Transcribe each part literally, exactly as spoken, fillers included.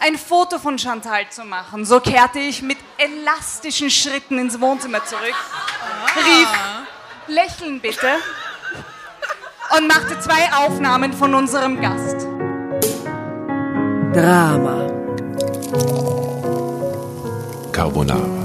ein Foto von Chantal zu machen. So kehrte ich mit elastischen Schritten ins Wohnzimmer zurück, rief, lächeln bitte, und machte zwei Aufnahmen von unserem Gast. Drama Carbonara.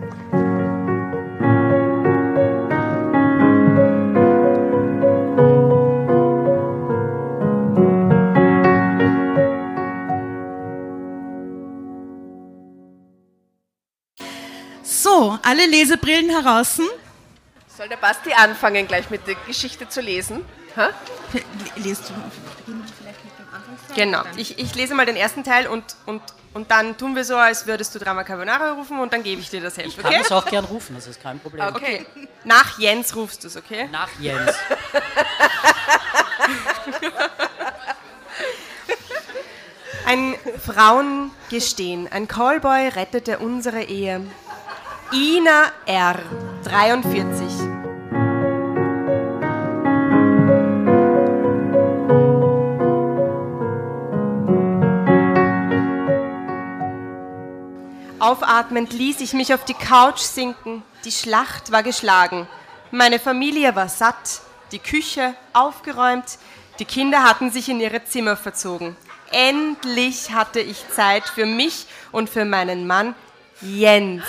So, alle Lesebrillen heraus. Soll der Basti anfangen, gleich mit der Geschichte zu lesen? Ha? Lest du vielleicht mit dem Anfang? Genau, ich, ich lese mal den ersten Teil und, und, und dann tun wir so, als würdest du Drama Carbonara rufen und dann gebe ich dir das Heft. Okay? Ich kann es auch gern rufen, das ist kein Problem. Okay, nach Jens rufst du es, okay? Nach Jens. Ein Frauengestehen, ein Callboy rettete unsere Ehe. Ina R., dreiundvierzig. Aufatmend ließ ich mich auf die Couch sinken. Die Schlacht war geschlagen. Meine Familie war satt, die Küche aufgeräumt, die Kinder hatten sich in ihre Zimmer verzogen. Endlich hatte ich Zeit für mich und für meinen Mann Jens.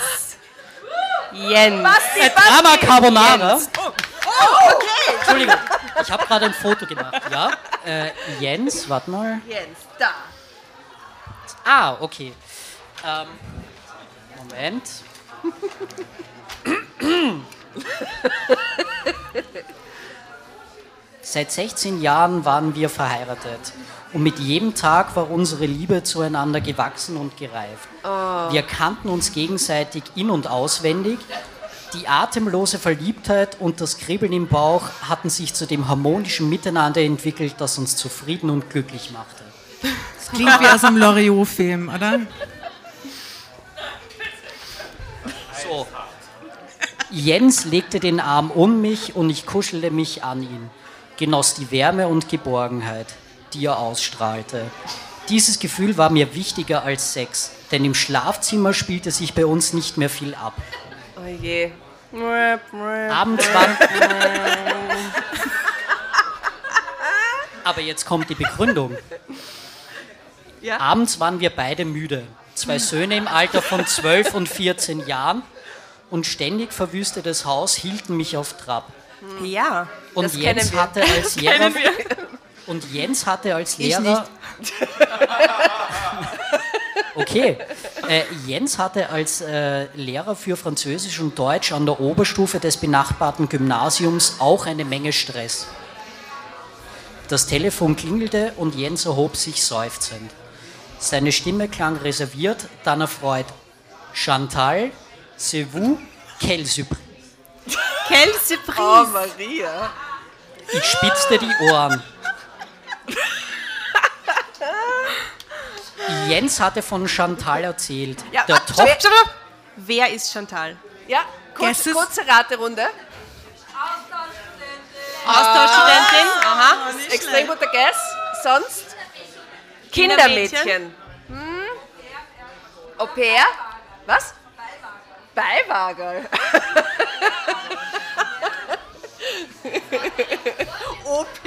Jens. Basti, Basti. Drama Carbonara. Jens. Oh. Oh, okay. Entschuldigung, ich habe gerade ein Foto gemacht. Ja? Äh, Jens, warte mal. Jens, da. Ah, okay. Ähm, Moment. Seit sechzehn Jahren waren wir verheiratet. Und mit jedem Tag war unsere Liebe zueinander gewachsen und gereift. Oh. Wir kannten uns gegenseitig in- und auswendig. Die atemlose Verliebtheit und das Kribbeln im Bauch hatten sich zu dem harmonischen Miteinander entwickelt, das uns zufrieden und glücklich machte. Das klingt wie aus einem Loriot-Film, oder? So. Jens legte den Arm um mich und ich kuschelte mich an ihn, genoss die Wärme und Geborgenheit, die er ausstrahlte. Dieses Gefühl war mir wichtiger als Sex, denn im Schlafzimmer spielte sich bei uns nicht mehr viel ab. Oh je. Abends waren... Aber jetzt kommt die Begründung. Ja? Abends waren wir beide müde. Zwei Söhne im Alter von zwölf und vierzehn Jahren und ständig verwüstetes Haus hielten mich auf Trab. Ja, und das Jens kennen wir. Hatte als Lehrer, das kennen wir. Und Jens hatte als Lehrer... Ich nicht. Okay. Äh, Jens hatte als äh, Lehrer für Französisch und Deutsch an der Oberstufe des benachbarten Gymnasiums auch eine Menge Stress. Das Telefon klingelte und Jens erhob sich seufzend. Seine Stimme klang reserviert, dann erfreut. Chantal, c'est vous, quelle surprise. Quelle surprise. Oh, Maria. Ich spitzte die Ohren. Jens hatte von Chantal erzählt. Ja. Der Top wer, wer ist Chantal? Ja, kurz, kurze Raterunde. Austauschstudentin. Austauschstudentin, oh, aha. Oh, extrem guter Guess. Sonst? Kindermädchen. Kindermädchen. Hm. Au pair. Was? Beiwagerl.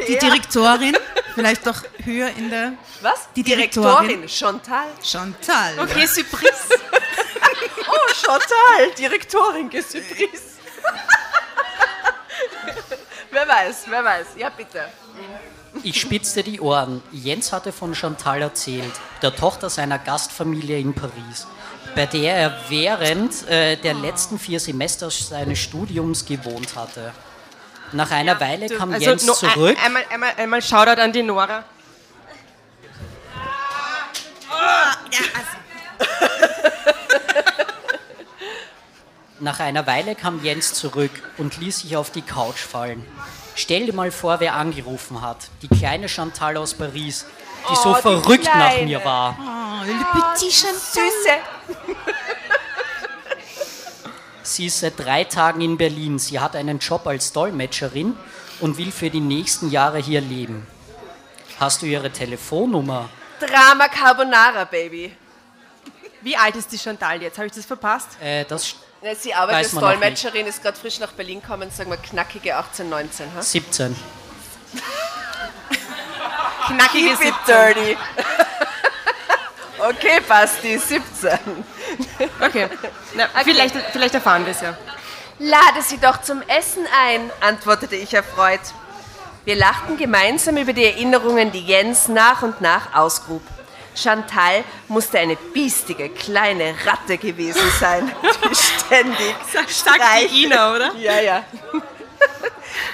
Die Direktorin, vielleicht doch höher in der... Was? Die Direktorin, Direktorin. Chantal. Chantal. Okay, Surprise. Oh, Chantal, Direktorin, Surprise. Wer weiß, wer weiß. Ja, bitte. Ich spitzte die Ohren. Jens hatte von Chantal erzählt, der Tochter seiner Gastfamilie in Paris, bei der er während äh, der letzten vier Semester seines Studiums gewohnt hatte. Nach einer ja, Weile kam also Jens no, zurück. Ein, einmal, einmal, einmal Shoutout an die Nora. Nach einer Weile kam Jens zurück und ließ sich auf die Couch fallen. Stell dir mal vor, wer angerufen hat. Die kleine Chantal aus Paris, die oh, so die verrückt kleine. Nach mir war. Oh, le petit Chantal. Sie ist seit drei Tagen in Berlin. Sie hat einen Job als Dolmetscherin und will für die nächsten Jahre hier leben. Hast du ihre Telefonnummer? Drama Carbonara, Baby. Wie alt ist die Chantal jetzt? Habe ich das verpasst? Äh, das Na, sie arbeitet als Dolmetscherin, ist gerade frisch nach Berlin gekommen. Sagen wir knackige achtzehn, neunzehn. Ha? siebzehn. Knackige siebzehn. Okay, Basti, siebzehn. Okay, na, okay. Vielleicht, vielleicht erfahren wir es ja. Lade sie doch zum Essen ein, antwortete ich erfreut. Wir lachten gemeinsam über die Erinnerungen, die Jens nach und nach ausgrub. Chantal musste eine biestige, kleine Ratte gewesen sein, die ständig Streiche, Ina, oder? Ja, ja.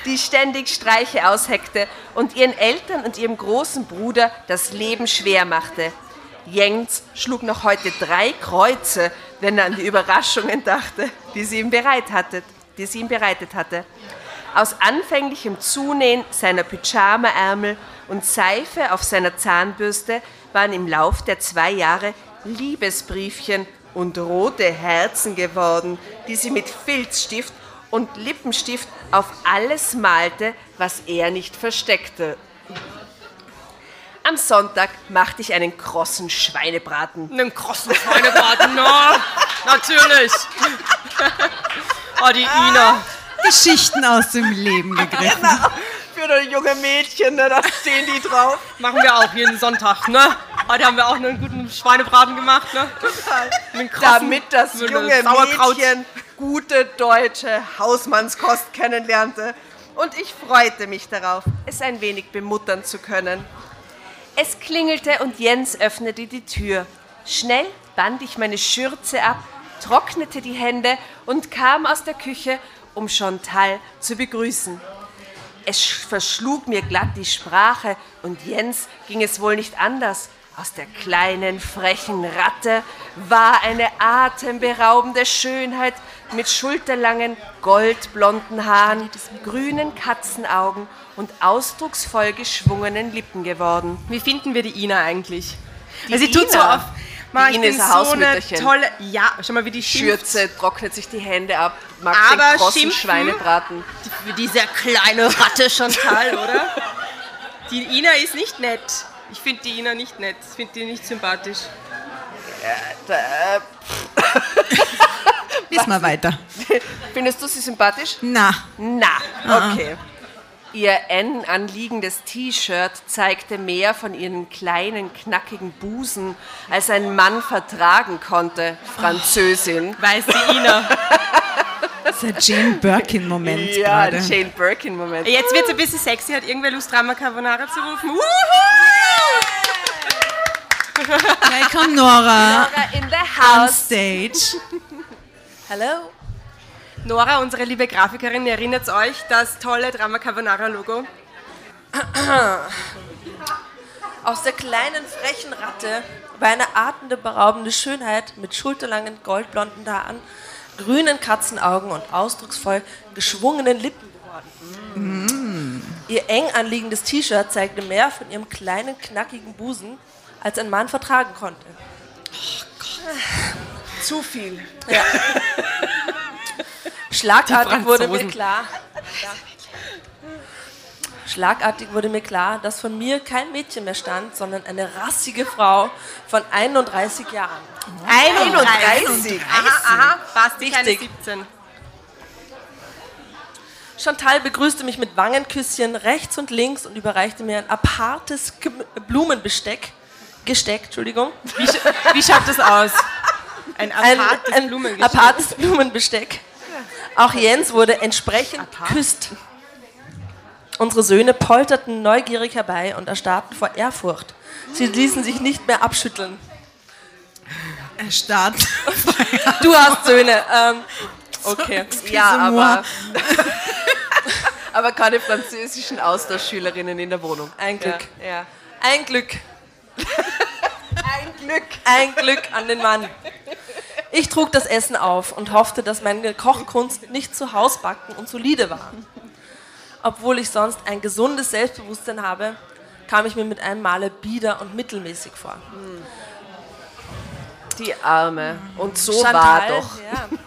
Die ständig Streiche ausheckte und ihren Eltern und ihrem großen Bruder das Leben schwer machte. Jens schlug noch heute drei Kreuze, wenn er an die Überraschungen dachte, die sie ihm bereit hatte, die sie ihm bereitet hatte. Aus anfänglichem Zunähen seiner Pyjamaärmel und Seife auf seiner Zahnbürste waren im Lauf der zwei Jahre Liebesbriefchen und rote Herzen geworden, die sie mit Filzstift und Lippenstift auf alles malte, was er nicht versteckte. Am Sonntag machte ich einen krossen Schweinebraten. Einen krossen Schweinebraten, na, natürlich. Oh, die Ina. Geschichten aus dem Leben gegriffen. Genau. Für das junge Mädchen, ne, da stehen die drauf. Machen wir auch jeden Sonntag, ne? Heute haben wir auch einen guten Schweinebraten gemacht, ne? Total. Einen krossen, damit das junge Mädchen gute deutsche Hausmannskost kennenlernte. Und ich freute mich darauf, es ein wenig bemuttern zu können. Es klingelte und Jens öffnete die Tür. Schnell band ich meine Schürze ab, trocknete die Hände und kam aus der Küche, um Chantal zu begrüßen. Es verschlug mir glatt die Sprache und Jens ging es wohl nicht anders. Aus der kleinen, frechen Ratte war eine atemberaubende Schönheit mit schulterlangen, goldblonden Haaren, grünen Katzenaugen und ausdrucksvoll geschwungenen Lippen geworden. Wie finden wir die Ina eigentlich? Die also sie Ina. Tut so oft. Man, die Ina ist ein Hausmütterchen. So eine tolle, ja, schau mal, wie die schimpft. Schürze, trocknet sich die Hände ab, mag aber den großen Schweinebraten. Die, dieser kleine Ratte Chantal, oder? Die Ina ist nicht nett. Ich finde die Ina nicht nett. Ich finde die nicht sympathisch. Lies mal weiter. Findest du sie sympathisch? Na. Na, okay. Ihr eng anliegendes T-Shirt zeigte mehr von ihren kleinen, knackigen Busen, als ein Mann vertragen konnte. Französin. Oh, weiß die Ina. Das ist ein Jane Birkin-Moment. Ja, ein Jane Birkin-Moment. Jetzt wird es ein bisschen sexy, hat irgendwer Lust, Drama Carbonara zu rufen. Wuhu! Welcome, Nora. Nora in the house. On stage. Hello. Nora, unsere liebe Grafikerin, erinnert euch das tolle Drama Carbonara-Logo? Aus der kleinen, frechen Ratte war eine atmende, beraubende Schönheit mit schulterlangen, goldblonden Haaren, grünen Katzenaugen und ausdrucksvoll geschwungenen Lippen geworden. Mm. Ihr eng anliegendes T-Shirt zeigte mehr von ihrem kleinen, knackigen Busen, als ein Mann vertragen konnte. Oh Gott. Zu viel. Ja. Schlagartig wurde mir klar... Ja. Schlagartig wurde mir klar, dass von mir kein Mädchen mehr stand, sondern eine rassige Frau von einunddreißig Jahren. einunddreißig? Aha, aha, fast keine siebzehn. Chantal begrüßte mich mit Wangenküsschen rechts und links und überreichte mir ein apartes Blumenbesteck. Gesteck, Entschuldigung. Wie, wie schaut das aus? Ein apartes, ein, ein Blumengesteck. apartes Blumenbesteck. Auch Jens wurde entsprechend geküsst. Unsere Söhne polterten neugierig herbei und erstarrten vor Ehrfurcht. Sie ließen sich nicht mehr abschütteln. Erstarrt. Du hast Söhne. Ähm, okay. Ja, aber... aber keine französischen Austauschschülerinnen in der Wohnung. Ein Glück. Ja, ja. Ein Glück. Ein Glück. Ein Glück an den Mann. Ich trug das Essen auf und hoffte, dass meine Kochkunst nicht zu hausbacken und solide war. Obwohl ich sonst ein gesundes Selbstbewusstsein habe, kam ich mir mit einem Male bieder und mittelmäßig vor. Die Arme. Und so Chantal, war doch.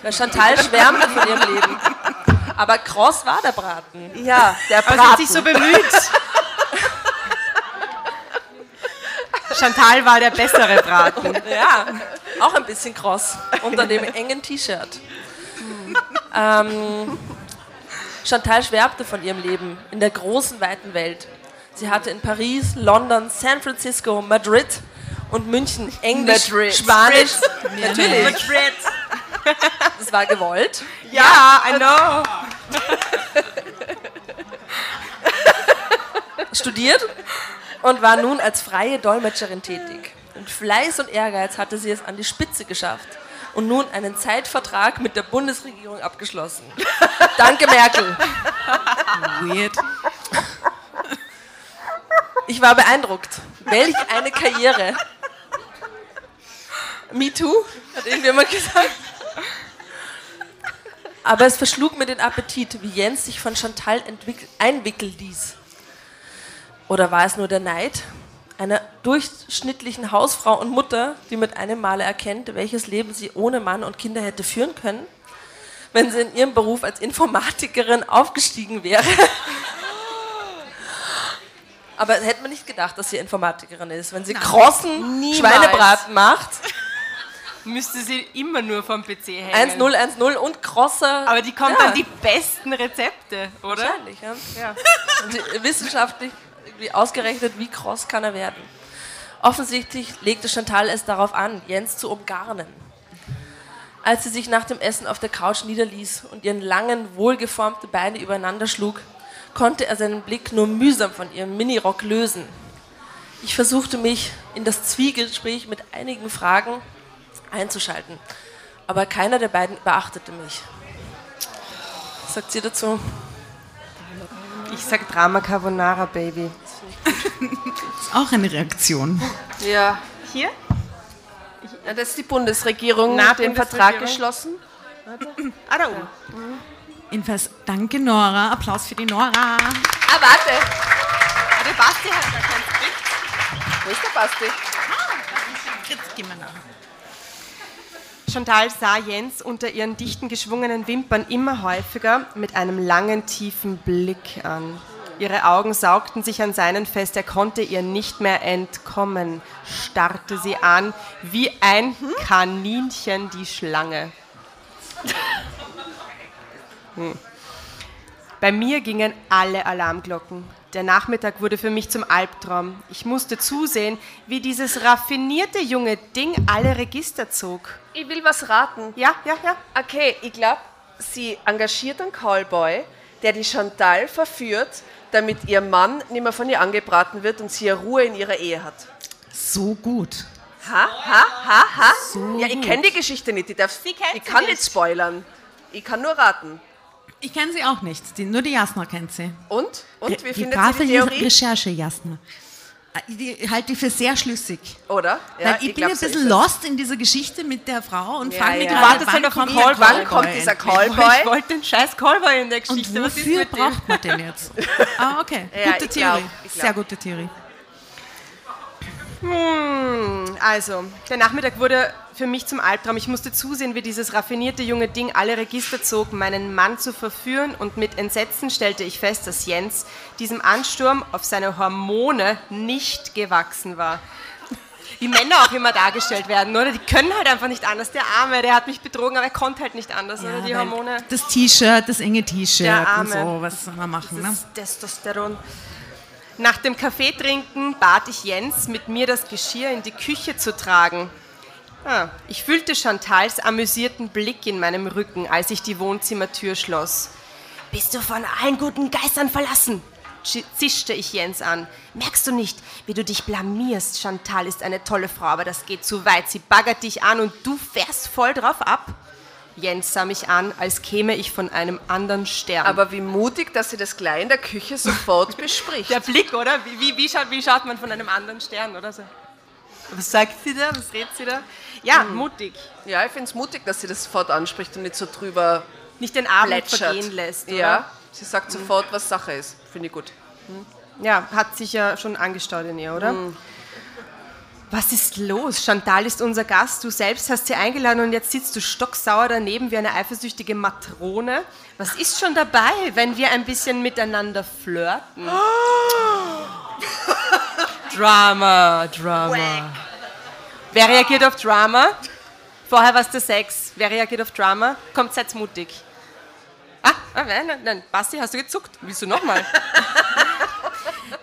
Ja. Chantal schwärmte von ihrem Leben. Aber kross war der Braten. Ja, der Braten. Aber sie hat sich so bemüht. Chantal war der bessere Braten. Ja, auch ein bisschen kross. Unter dem engen T-Shirt. Hm. Ähm... Chantal schwärmte von ihrem Leben in der großen, weiten Welt. Sie hatte in Paris, London, San Francisco, Madrid und München Englisch, Madrid. Spanisch, Madrid. Natürlich. Madrid. Das war gewollt. Ja, I know. Studiert und war nun als freie Dolmetscherin tätig. Mit Fleiß und Ehrgeiz hatte sie es an die Spitze geschafft. Und nun einen Zeitvertrag mit der Bundesregierung abgeschlossen. Danke, Merkel. Weird. Ich war beeindruckt. Welch eine Karriere. Me too, hat irgendjemand gesagt. Aber es verschlug mir den Appetit, wie Jens sich von Chantal einwickeln ließ. Oder war es nur der Neid? Einer durchschnittlichen Hausfrau und Mutter, die mit einem Male erkennt, welches Leben sie ohne Mann und Kinder hätte führen können, wenn sie in ihrem Beruf als Informatikerin aufgestiegen wäre. Aber hätte man nicht gedacht, dass sie Informatikerin ist. Wenn sie krossen Schweinebraten macht, müsste sie immer nur vom P C hängen. eins null eins null und krosser... Aber die kommt ja. Dann die besten Rezepte, oder? Wahrscheinlich, ja. ja. Die, wissenschaftlich... Wie ausgerechnet, wie kross kann er werden. Offensichtlich legte Chantal es darauf an, Jens zu umgarnen. Als sie sich nach dem Essen auf der Couch niederließ und ihren langen, wohlgeformten Beine übereinander schlug, konnte er seinen Blick nur mühsam von ihrem Minirock lösen. Ich versuchte mich in das Zwiegespräch mit einigen Fragen einzuschalten, aber keiner der beiden beachtete mich. Was sagt sie dazu? Ich sag Drama Carbonara, Baby. Das finde ich gut. Das ist auch eine Reaktion. Ja. Hier? Ja, das ist die Bundesregierung. Na, den Vertrag geschlossen. Warte. Ah, da oben. Ja. Mhm. Jedenfalls, danke Nora. Applaus für die Nora. Ah, warte. Der Basti hat gar keinen Trick. Wo ist der Basti? Ah, jetzt gehen wir nach. Chantal sah Jens unter ihren dichten, geschwungenen Wimpern immer häufiger mit einem langen, tiefen Blick an. Ihre Augen saugten sich an seinen fest, er konnte ihr nicht mehr entkommen, starrte sie an wie ein Kaninchen die Schlange. Hm. Bei mir gingen alle Alarmglocken. Der Nachmittag wurde für mich zum Albtraum. Ich musste zusehen, wie dieses raffinierte junge Ding alle Register zog. Ich will was raten. Ja, ja, ja. Okay, ich glaube, sie engagiert einen Callboy, der die Chantal verführt, damit ihr Mann nicht mehr von ihr angebraten wird und sie Ruhe in ihrer Ehe hat. So gut. Ha, ha, ha, ha. So ja, ich kenne die Geschichte nicht. Die darf, ich kann nicht, nicht spoilern. Ich kann nur raten. Ich kenne sie auch nicht. Die, nur die Jasna kennt sie. Und? Und? Wie die, findet die sie die Theorie? Recherche, Jasna. Ich halte die für sehr schlüssig. Oder? Ja, Weil ich, ich bin glaub, ein bisschen so lost in dieser Geschichte mit der Frau und ja, frage mich, ja. wartet wann, kommt, Callboy wann kommt dieser Callboy? Ich wollte den scheiß Callboy in der Geschichte. Und wofür Was braucht man den jetzt? Ah, okay. Ja, gute ich Theorie. Glaub, ich glaub. Sehr gute Theorie. Hm, also, der Nachmittag wurde für mich zum Albtraum. Ich musste zusehen, wie dieses raffinierte junge Ding alle Register zog, meinen Mann zu verführen, und mit Entsetzen stellte ich fest, dass Jens diesem Ansturm auf seine Hormone nicht gewachsen war. Wie Männer auch immer dargestellt werden, oder? Die können halt einfach nicht anders. Der Arme, der hat mich betrogen, aber er konnte halt nicht anders, ja, oder? Die Hormone. Das T-Shirt, das enge T-Shirt und so, was soll man machen, ne? Testosteron. Nach dem Kaffee trinken bat ich Jens, mit mir das Geschirr in die Küche zu tragen. Ah, ich fühlte Chantals amüsierten Blick in meinem Rücken, als ich die Wohnzimmertür schloss. Bist du von allen guten Geistern verlassen? Zischte ich Jens an. Merkst du nicht, wie du dich blamierst? Chantal ist eine tolle Frau, aber das geht zu weit. Sie baggert dich an und du fährst voll drauf ab. Jens sah mich an, als käme ich von einem anderen Stern. Aber wie mutig, dass sie das gleich in der Küche sofort bespricht. Der Blick, oder? Wie, wie, wie, schaut, wie schaut man von einem anderen Stern, oder so? Was sagt sie da? Was redet sie da? Ja, mhm. mutig. Ja, ich finde es mutig, dass sie das sofort anspricht und nicht so drüber nicht den Abend plätschert. Vergehen lässt, oder? Ja, sie sagt sofort, mhm. was Sache ist. Finde ich gut. Mhm. Ja, hat sich ja schon angestaut in ihr, oder? Mhm. Was ist los? Chantal ist unser Gast, du selbst hast sie eingeladen und jetzt sitzt du stocksauer daneben wie eine eifersüchtige Matrone. Was ist schon dabei, wenn wir ein bisschen miteinander flirten? Oh. Drama, Drama. Wack. Wer reagiert auf Drama? Vorher war es der Sex. Wer reagiert auf Drama? Kommt, seid mutig. Ah, nein, nein, nein. Basti, hast du gezuckt? Willst du nochmal?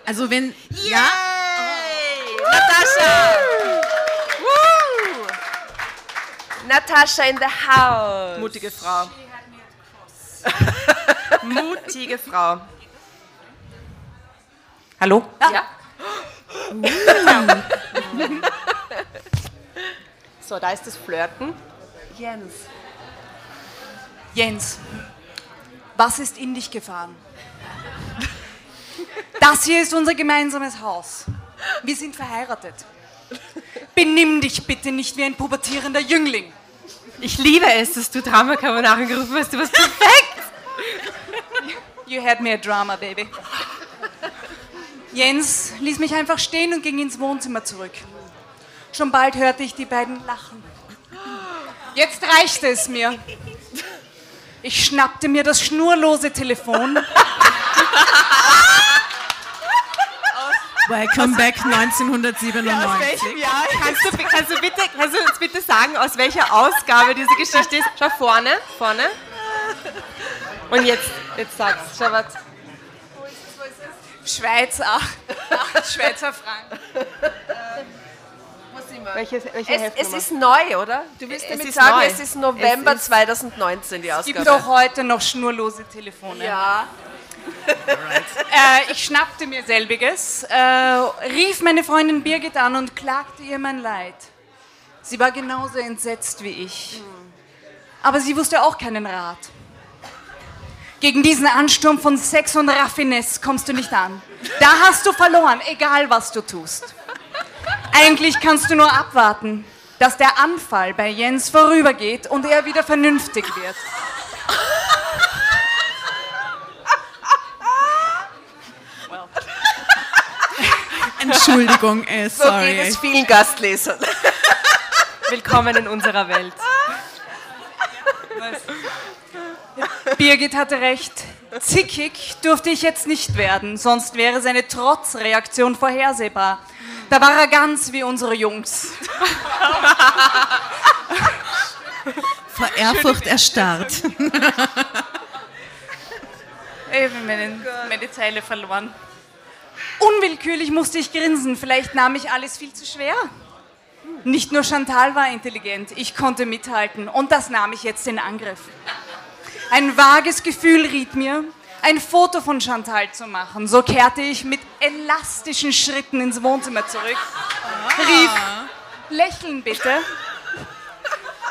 Also wenn... Yeah. Ja. Natascha! Woo! Natascha in the house. Mutige Frau. Mutige Frau. Hallo? Ja. ja. So, da ist das Flirten. Jens. Jens, was ist in dich gefahren? Das hier ist unser gemeinsames Haus. Wir sind verheiratet. Benimm dich bitte nicht wie ein pubertierender Jüngling. Ich liebe es, dass du Drama Carbonara gerufen hast. Du warst perfekt. You had me a drama, baby. Jens ließ mich einfach stehen und ging ins Wohnzimmer zurück. Schon bald hörte ich die beiden lachen. Jetzt reichte es mir. Ich schnappte mir das schnurlose Telefon. Welcome back neunzehnhundertsiebenundneunzig. Ja, aus welchem Jahr? Kannst du, kannst, du bitte, kannst du uns bitte sagen, aus welcher Ausgabe diese Geschichte ist? Schau vorne, vorne. Und jetzt, jetzt sag's. Schau was. Wo ist es, wo ist es? Schweizer. Ach, Schweizer Franken. Ähm, wo sind wir? Welche, welche es es ist neu, oder? Du willst damit es sagen, neu. Es ist November es ist zweitausendneunzehn, die Ausgabe. Es gibt doch heute noch schnurlose Telefone. Ja. äh, ich schnappte mir selbiges, äh, rief meine Freundin Birgit an und klagte ihr mein Leid. Sie war genauso entsetzt wie ich. Aber sie wusste auch keinen Rat. Gegen diesen Ansturm von Sex und Raffinesse kommst du nicht an. Da hast du verloren, egal was du tust. Eigentlich kannst du nur abwarten, dass der Anfall bei Jens vorübergeht und er wieder vernünftig wird. Entschuldigung, äh, sorry. So geht es vielen Gastlesern. Willkommen in unserer Welt. Birgit hatte recht. Zickig durfte ich jetzt nicht werden, sonst wäre seine Trotzreaktion vorhersehbar. Da war er ganz wie unsere Jungs. Vor Ehrfurcht erstarrt. Ich habe meine, meine Zeile verloren. Unwillkürlich musste ich grinsen, vielleicht nahm ich alles viel zu schwer. Nicht nur Chantal war intelligent, ich konnte mithalten und das nahm ich jetzt in Angriff. Ein vages Gefühl riet mir, ein Foto von Chantal zu machen. So kehrte ich mit elastischen Schritten ins Wohnzimmer zurück, rief, lächeln bitte,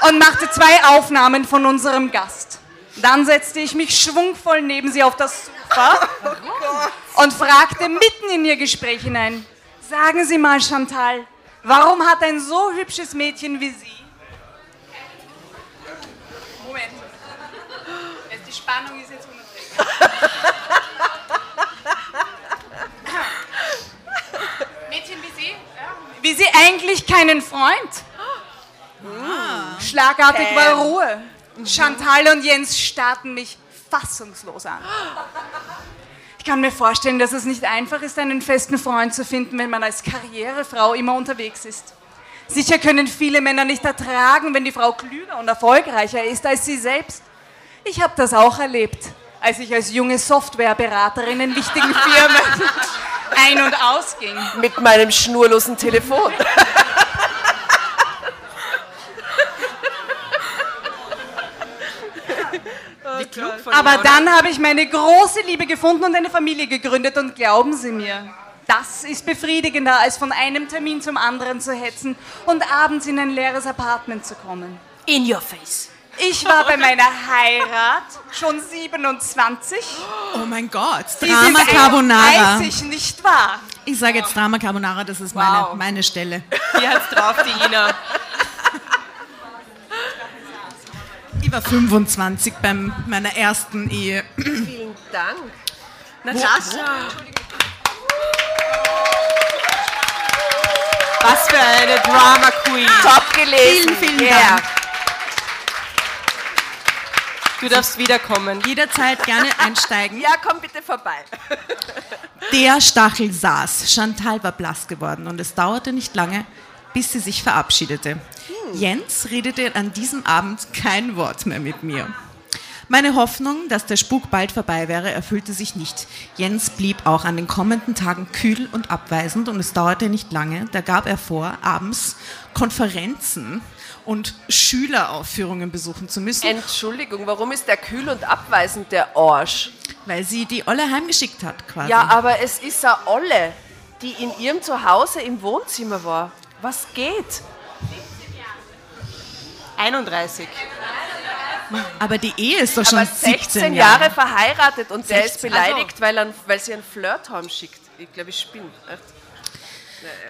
und machte zwei Aufnahmen von unserem Gast. Dann setzte ich mich schwungvoll neben sie auf das Sofa und fragte mitten in ihr Gespräch hinein, sagen Sie mal, Chantal, warum hat ein so hübsches Mädchen wie Sie... Moment. Die Spannung ist jetzt hundertdreißig. Mädchen wie Sie? Ja. Wie Sie eigentlich keinen Freund? Ah. Schlagartig okay. war Ruhe. Chantal und Jens starrten mich fassungslos an. Ich kann mir vorstellen, dass es nicht einfach ist, einen festen Freund zu finden, wenn man als Karrierefrau immer unterwegs ist. Sicher können viele Männer nicht ertragen, wenn die Frau klüger und erfolgreicher ist als sie selbst. Ich habe das auch erlebt, als ich als junge Softwareberaterin in wichtigen Firmen ein- und ausging. Mit meinem schnurlosen Telefon. Aber dann habe ich meine große Liebe gefunden und eine Familie gegründet. Und glauben Sie mir, das ist befriedigender, als von einem Termin zum anderen zu hetzen und abends in ein leeres Apartment zu kommen. In your face. Ich war bei meiner Heirat schon siebenundzwanzig. Oh mein Gott, Drama Carbonara. dreißig, nicht wahr? Ich sage jetzt Drama Carbonara, das ist wow. meine, meine Stelle. Hier hat's drauf, die Ina. Ich war fünfundzwanzig bei meiner ersten Ehe. Vielen Dank. Natascha. Was für eine Drama Queen. Top gelesen. Vielen, vielen yeah. Dank. Du darfst wiederkommen. Jederzeit gerne einsteigen. Ja, komm bitte vorbei. Der Stachel saß. Chantal war blass geworden und es dauerte nicht lange, bis sie sich verabschiedete. Hm. Jens redete an diesem Abend kein Wort mehr mit mir. Meine Hoffnung, dass der Spuk bald vorbei wäre, erfüllte sich nicht. Jens blieb auch an den kommenden Tagen kühl und abweisend und es dauerte nicht lange. Da gab er vor, abends Konferenzen und Schüleraufführungen besuchen zu müssen. Entschuldigung, warum ist der kühl und abweisend, der Arsch? Weil sie die Olle heimgeschickt hat, quasi. Ja, aber es ist eine Olle, die in ihrem Zuhause im Wohnzimmer war. Was geht? einunddreißig. Aber die Ehe ist doch schon aber sechzehn Jahre, Jahre verheiratet und sechzehn, der ist beleidigt, also. weil, er, weil sie einen Flirt heimschickt. Ich glaube, ich spinne.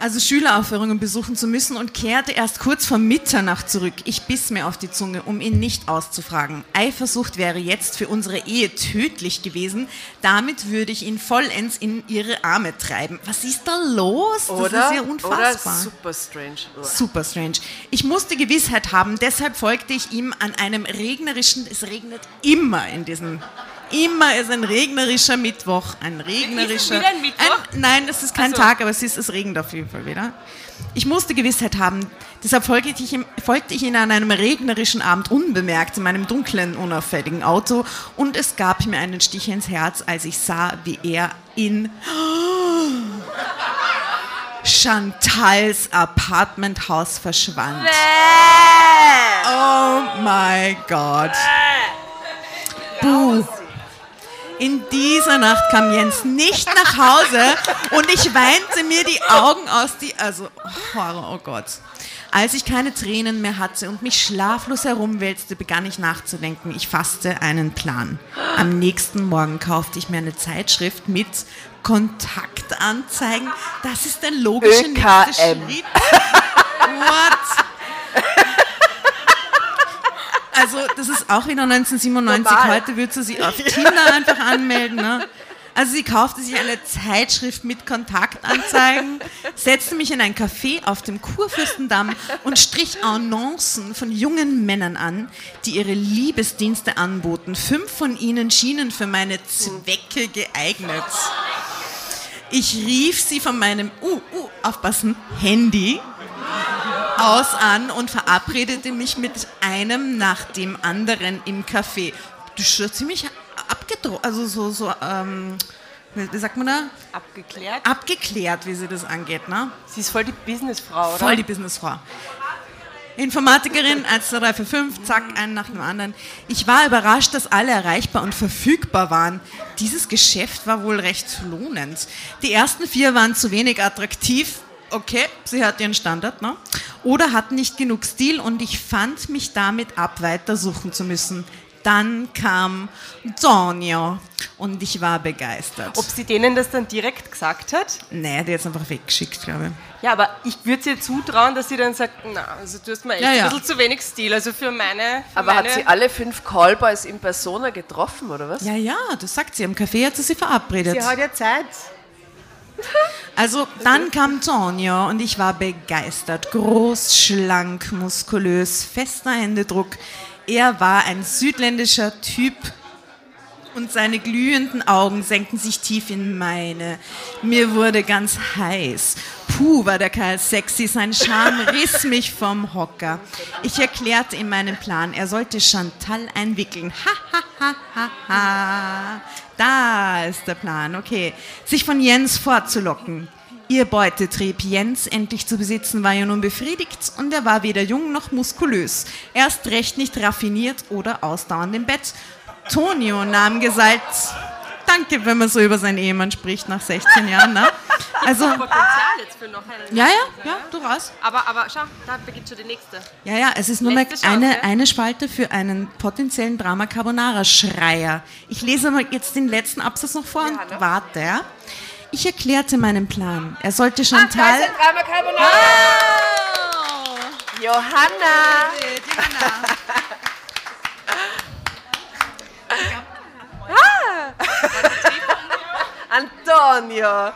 Also Schüleraufführungen besuchen zu müssen und kehrte erst kurz vor Mitternacht zurück. Ich biss mir auf die Zunge, um ihn nicht auszufragen. Eifersucht wäre jetzt für unsere Ehe tödlich gewesen. Damit würde ich ihn vollends in ihre Arme treiben. Was ist da los? Das oder, ist ja unfassbar. Oder super strange. Oh. Super strange. Ich musste Gewissheit haben, deshalb folgte ich ihm an einem regnerischen... Es regnet immer in diesem... Immer ist ein regnerischer Mittwoch, ein regnerischer... Ist es wieder ein Mittwoch? Ein, nein, das ist kein also. Tag, aber es, ist, es regnet auf jeden Fall wieder. Ich musste Gewissheit haben, deshalb folgte ich, ihm, folgte ich ihm an einem regnerischen Abend unbemerkt in meinem dunklen, unauffälligen Auto und es gab mir einen Stich ins Herz, als ich sah, wie er in Chantals Apartmenthaus verschwand. Oh mein Gott. Buh. In dieser Nacht kam Jens nicht nach Hause und ich weinte mir die Augen aus, die, also Horror, oh Gott. Als ich keine Tränen mehr hatte und mich schlaflos herumwälzte, begann ich nachzudenken. Ich fasste einen Plan. Am nächsten Morgen kaufte ich mir eine Zeitschrift mit Kontaktanzeigen. Das ist ein logischer nächster Schritt. What? Also das ist auch wieder neunzehnhundertsiebenundneunzig, normal. Heute würde sie sich auf Tinder einfach anmelden. Ne? Also sie kaufte sich eine Zeitschrift mit Kontaktanzeigen, setzte mich in ein Café auf dem Kurfürstendamm und strich Annoncen von jungen Männern an, die ihre Liebesdienste anboten. Fünf von ihnen schienen für meine Zwecke geeignet. Ich rief sie von meinem, uh, uh, aufpassen, Handy aus an und verabredete mich mit einem nach dem anderen im Café. Das ist schon ziemlich abgedroht, also so, so ähm, wie sagt man da? Abgeklärt. Abgeklärt, wie sie das angeht, ne? Sie ist voll die Businessfrau, oder? Voll die Businessfrau. Informatikerin, eins, zwei, drei, vier, fünf, zack, einen nach dem anderen. Ich war überrascht, dass alle erreichbar und verfügbar waren. Dieses Geschäft war wohl recht lohnend. Die ersten vier waren zu wenig attraktiv. Okay, sie hat ihren Standard, ne? Oder hatten nicht genug Stil und ich fand mich damit ab, weiter suchen zu müssen. Dann kam Sonja und ich war begeistert. Ob sie denen das dann direkt gesagt hat? Nee, die hat es einfach weggeschickt, glaube ich. Ja, aber ich würde ihr zutrauen, dass sie dann sagt, na, also du hast mir echt ja, ja. ein bisschen zu wenig Stil, also für meine... Für aber meine hat sie alle fünf Callboys in Persona getroffen, oder was? Ja, ja, das sagt sie, im Café hat sie sich verabredet. Sie hat ja Zeit. Also dann kam Sonja und ich war begeistert. Groß, schlank, muskulös, fester Händedruck. Er war ein südländischer Typ und seine glühenden Augen senkten sich tief in meine. Mir wurde ganz heiß. Puh, war der Kerl sexy, sein Charme riss mich vom Hocker. Ich erklärte ihm meinen Plan, er sollte Chantal einwickeln. Ha, ha, ha, ha, ha. Da ist der Plan, okay. Sich von Jens fortzulocken. Ihr Beutetrieb, Jens endlich zu besitzen, war ja nun befriedigt und er war weder jung noch muskulös. Erst recht nicht raffiniert oder ausdauernd im Bett. Tonio nahm gesagt, danke, wenn man so über seinen Ehemann spricht nach sechzehn Jahren. Ne? Also Potenzial jetzt für noch einen. Ja, ja, ja, du raus. Aber, aber schau, da beginnt schon die nächste. Ja, ja, es ist nur mal eine, eine Spalte für einen potenziellen Drama Carbonara-Schreier. Ich lese mal jetzt den letzten Absatz noch vor ja, und warte, ja. Ich erklärte meinen Plan. Er sollte Chantal... Ach, Drama Carbonara. Wow. Johanna. Antonio.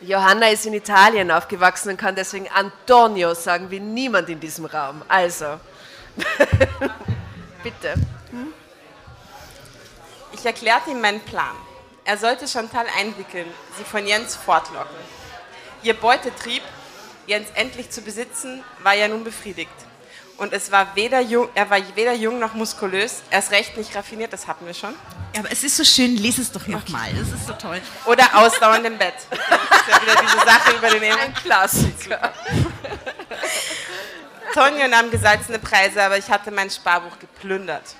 Johanna ist in Italien aufgewachsen und kann deswegen Antonio sagen wie niemand in diesem Raum. Also, bitte. Hm? Ich erklärte ihm meinen Plan. Er sollte Chantal einwickeln, sie von Jens fortlocken. Ihr Beutetrieb, Jens endlich zu besitzen, war ja nun befriedigt. Und es war weder jung, er war weder jung noch muskulös, erst recht nicht raffiniert, das hatten wir schon. Ja, aber es ist so schön, lese es doch nochmal, okay. Das ist so toll. Oder ausdauernd im Bett. Das ist ja wieder diese Sache über den Ehemann. Ein Klassiker. Tonio nahm gesalzene Preise, aber ich hatte mein Sparbuch geplündert.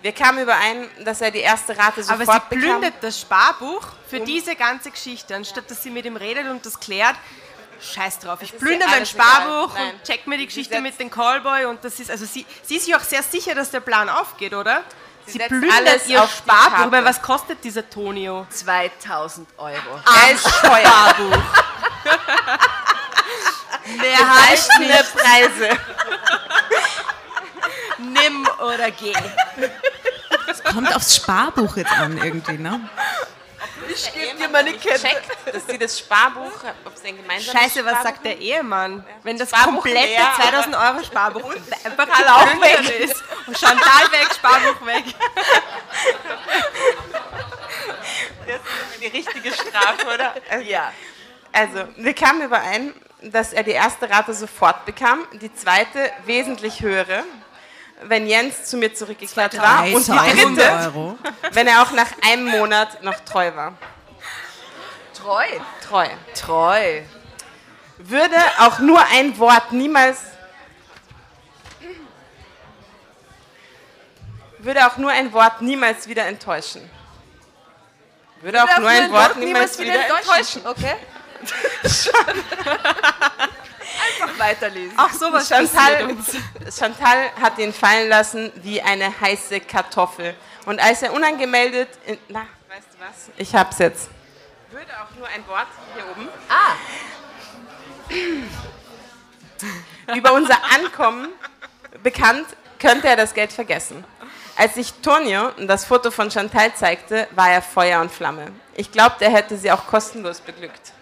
Wir kamen überein, dass er die erste Rate sofort bekam. Aber sie plündert das Sparbuch für um. diese ganze Geschichte, anstatt dass sie mit ihm redet und das klärt. Scheiß drauf, ich plündere mein Sparbuch und check mir die Geschichte mit dem Callboy. Und das ist, also sie, sie ist sich auch sehr sicher, dass der Plan aufgeht, oder? Sie, sie plündert ihr Sparbuch, weil was kostet dieser Tonio? zweitausend Euro. Als Sparbuch. Mehr heißt mehr Preise. Nimm oder geh. Das kommt aufs Sparbuch jetzt an irgendwie, ne? Ich gebe dir meine Kette. Checkt, dass sie das Sparbuch, ob es ein gemeinsames Scheiße, was Sparbuch sagt der Ehemann? Wenn das Sparbuch komplette leer, zweitausend Euro Sparbuch einfach alle weg ist. Und Chantal weg, Sparbuch weg. Das ist die richtige Strafe, oder? Also, ja. Also, wir kamen überein, dass er die erste Rate sofort bekam, die zweite wesentlich höhere, wenn Jens zu mir zurückgekehrt war und die dritte, wenn er auch nach einem Monat noch treu war. Treu? Treu. Treu. Würde auch nur ein Wort niemals... Würde auch nur ein Wort niemals wieder enttäuschen. Würde, würde auch nur ein Wort niemals wieder, wieder enttäuschen. enttäuschen. Okay. Einfach weiterlesen. Auch sowas. Chantal, Chantal hat ihn fallen lassen wie eine heiße Kartoffel. Und als er unangemeldet... In, na, weißt du was? Ich hab's jetzt. Würde auch nur ein Wort hier oben. Ah. Über unser Ankommen bekannt, könnte er das Geld vergessen. Als ich Tonio das Foto von Chantal zeigte, war er Feuer und Flamme. Ich glaubte, er hätte sie auch kostenlos beglückt.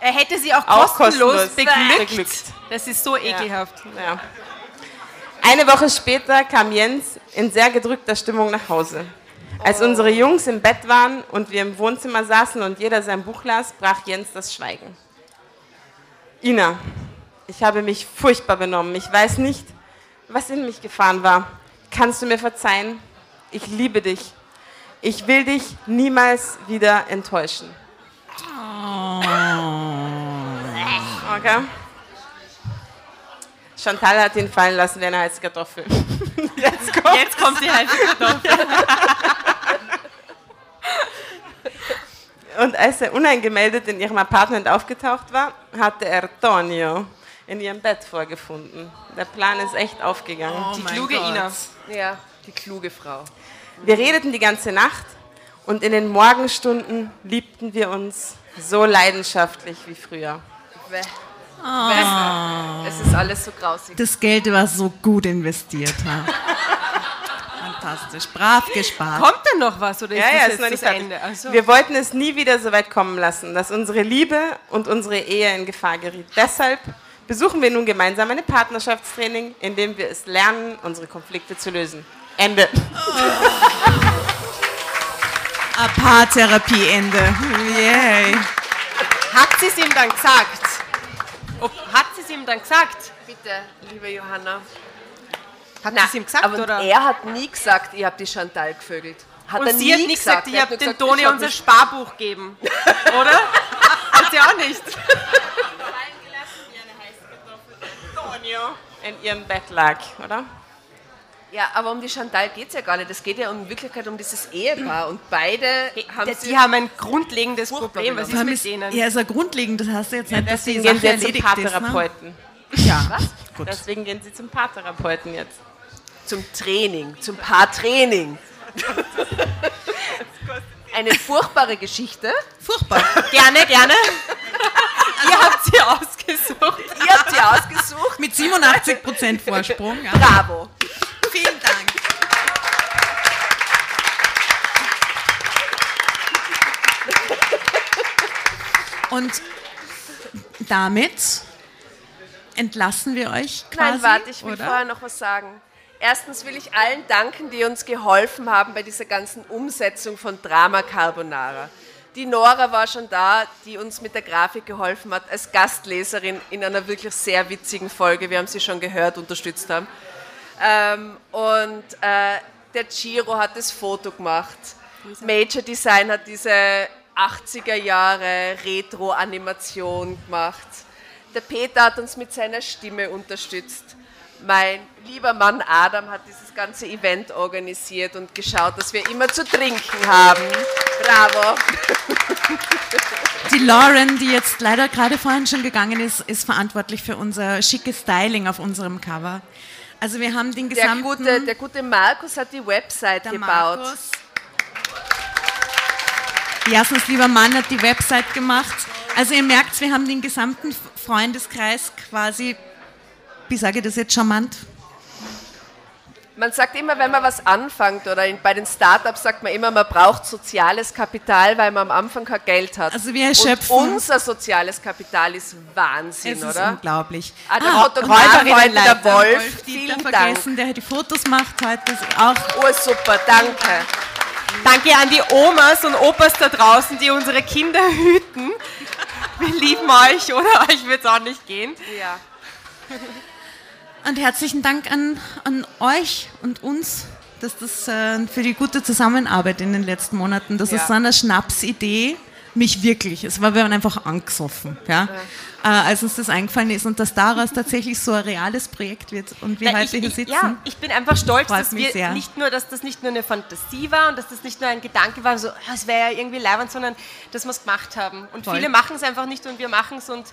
Er hätte sie auch kostenlos, auch kostenlos beglückt. beglückt. Das ist so ekelhaft. Ja. Ja. Eine Woche später kam Jens in sehr gedrückter Stimmung nach Hause. Als oh. unsere Jungs im Bett waren und wir im Wohnzimmer saßen und jeder sein Buch las, brach Jens das Schweigen. Ina, ich habe mich furchtbar benommen. Ich weiß nicht, was in mich gefahren war. Kannst du mir verzeihen? Ich liebe dich. Ich will dich niemals wieder enttäuschen. Oh. Okay. Chantal hat ihn fallen lassen wie eine heiße Kartoffel. Jetzt kommt, Jetzt kommt die heiße Kartoffel. Und als er uneingemeldet in ihrem Apartment aufgetaucht war, hatte er Tonio in ihrem Bett vorgefunden. Der Plan ist echt aufgegangen. Oh, die kluge Gott. Ina. Ja, die kluge Frau. Wir redeten die ganze Nacht und in den Morgenstunden liebten wir uns so leidenschaftlich wie früher. Bäh. Oh. Es ist alles so grausig. Das Geld war so gut investiert. Ja. Fantastisch, brav gespart. Kommt denn noch was? Oder ist ja, das ja, jetzt ist noch nicht das Ende? So. Wir wollten es nie wieder so weit kommen lassen, dass unsere Liebe und unsere Ehe in Gefahr geriet. Deshalb besuchen wir nun gemeinsam ein Partnerschaftstraining, in dem wir es lernen, unsere Konflikte zu lösen. Ende. Oh. A Paartherapie Ende. Yay. Hat sie es ihm dann gesagt? Ob, hat sie es ihm dann gesagt? Bitte, liebe Johanna. Hat sie es ihm gesagt? Aber oder? Er hat nie gesagt, ihr habt die Chantal gevögelt. Hat und er sie nie hat nie gesagt, gesagt ihr habt den Toni unser Sparbuch gegeben. Oder? Hat sie auch nicht. Fallen gelassen wie eine heiße Kartoffel. Tonio in ihrem Bett lag, oder? Ja, aber um die Chantal geht es ja gar nicht. Es geht ja in Wirklichkeit um dieses Ehepaar. Und beide haben, die, die haben ein grundlegendes Problem. Was ist mit denen? Ja, ist ein grundlegendes, hast du jetzt nicht. Ja, deswegen gehen sie jetzt zum Paartherapeuten. Ist, ne? Ja, was? Gut. Deswegen gehen sie zum Paartherapeuten jetzt. Zum Training, zum Paartraining. Eine furchtbare Geschichte. Furchtbar. Gerne, gerne. Ihr habt sie ausgesucht. Ihr habt sie ausgesucht. Mit siebenundachtzig Prozent Vorsprung. Ja. Bravo. Vielen Dank. Und damit entlassen wir euch quasi. Nein, warte, ich will oder? vorher noch was sagen. Erstens will ich allen danken, die uns geholfen haben bei dieser ganzen Umsetzung von Drama Carbonara. Die Nora war schon da, die uns mit der Grafik geholfen hat, als Gastleserin in einer wirklich sehr witzigen Folge, wir haben sie schon gehört, unterstützt haben. Ähm, und äh, der Ciro hat das Foto gemacht. Major Design hat diese achtziger Jahre Retro-Animation gemacht. Der Peter hat uns mit seiner Stimme unterstützt. Mein lieber Mann Adam hat dieses ganze Event organisiert und geschaut, dass wir immer zu trinken haben. Bravo! Die Lauren, die jetzt leider gerade vorhin schon gegangen ist, ist verantwortlich für unser schickes Styling auf unserem Cover. Also wir haben den gesamten... Der gute, der gute Markus hat die Website der gebaut. Markus. Jasens lieber Mann hat die Website gemacht. Also ihr merkt, wir haben den gesamten Freundeskreis quasi, wie sage ich das jetzt, charmant. Man sagt immer, wenn man was anfängt oder bei den Startups sagt man immer, man braucht soziales Kapital, weil man am Anfang kein Geld hat. Also wir erschöpfen. Und unser soziales Kapital ist Wahnsinn, es oder? Es ist unglaublich. Ah, der ah, Fotograf heute, der Wolf, vielen Dank. Vergessen, der die Fotos macht heute auch. Oh super, danke. Danke an die Omas und Opas da draußen, die unsere Kinder hüten. Wir lieben euch, oder? Euch wird es auch nicht gehen. Ja. Und herzlichen Dank an, an euch und uns, dass das äh, für die gute Zusammenarbeit in den letzten Monaten, das ja. ist so eine Schnapsidee, mich wirklich, es war, wir waren einfach angesoffen, ja? Ja. Äh, als uns das eingefallen ist und dass daraus tatsächlich so ein reales Projekt wird und wir Na, heute ich, hier sitzen. Ja, ich bin einfach stolz, dass, wir sehr. Nicht nur, dass das nicht nur eine Fantasie war und dass das nicht nur ein Gedanke war, so, es wäre ja irgendwie leibend, sondern dass wir es gemacht haben. Und Voll. Viele machen es einfach nicht und wir machen es und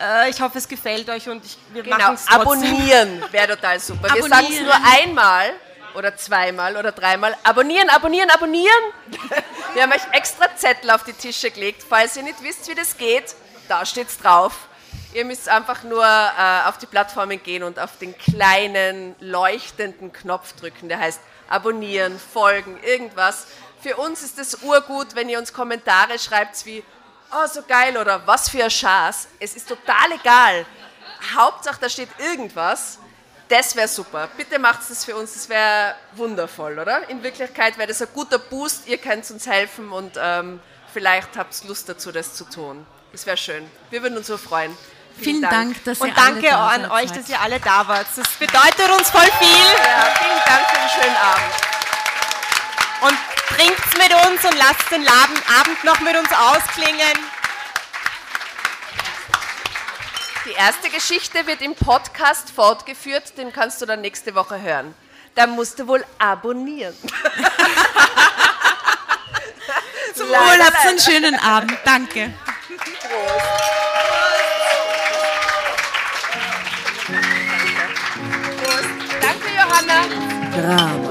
äh, ich hoffe, es gefällt euch und ich, wir genau. machen es trotzdem. Abonnieren wäre total super. Abonnieren. Wir sagen es nur einmal. Oder zweimal oder dreimal. Abonnieren, abonnieren, abonnieren. Wir haben euch extra Zettel auf die Tische gelegt. Falls ihr nicht wisst, wie das geht, da steht's drauf. Ihr müsst einfach nur äh, auf die Plattformen gehen und auf den kleinen, leuchtenden Knopf drücken. Der heißt abonnieren, folgen, irgendwas. Für uns ist es urgut, wenn ihr uns Kommentare schreibt wie oh, so geil oder was für ein Schatz. Es ist total egal. Hauptsache, da steht irgendwas. Das wäre super. Bitte macht es das für uns, das wäre wundervoll, oder? In Wirklichkeit wäre das ein guter Boost, ihr könnt uns helfen und ähm, vielleicht habt ihr Lust dazu, das zu tun. Das wäre schön. Wir würden uns so freuen. Vielen, vielen Dank. Dank, dass ihr und alle danke an euch, seid. Dass ihr alle da wart. Das bedeutet uns voll viel. Ja, vielen Dank für den schönen Abend. Und trinkt's mit uns und lasst den Abend noch mit uns ausklingen. Die erste Geschichte wird im Podcast fortgeführt, den kannst du dann nächste Woche hören. Da musst du wohl abonnieren. Zum Wohl, habt einen schönen Abend. Danke. Prost. Danke, Johanna. Drama.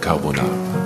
Carbonara.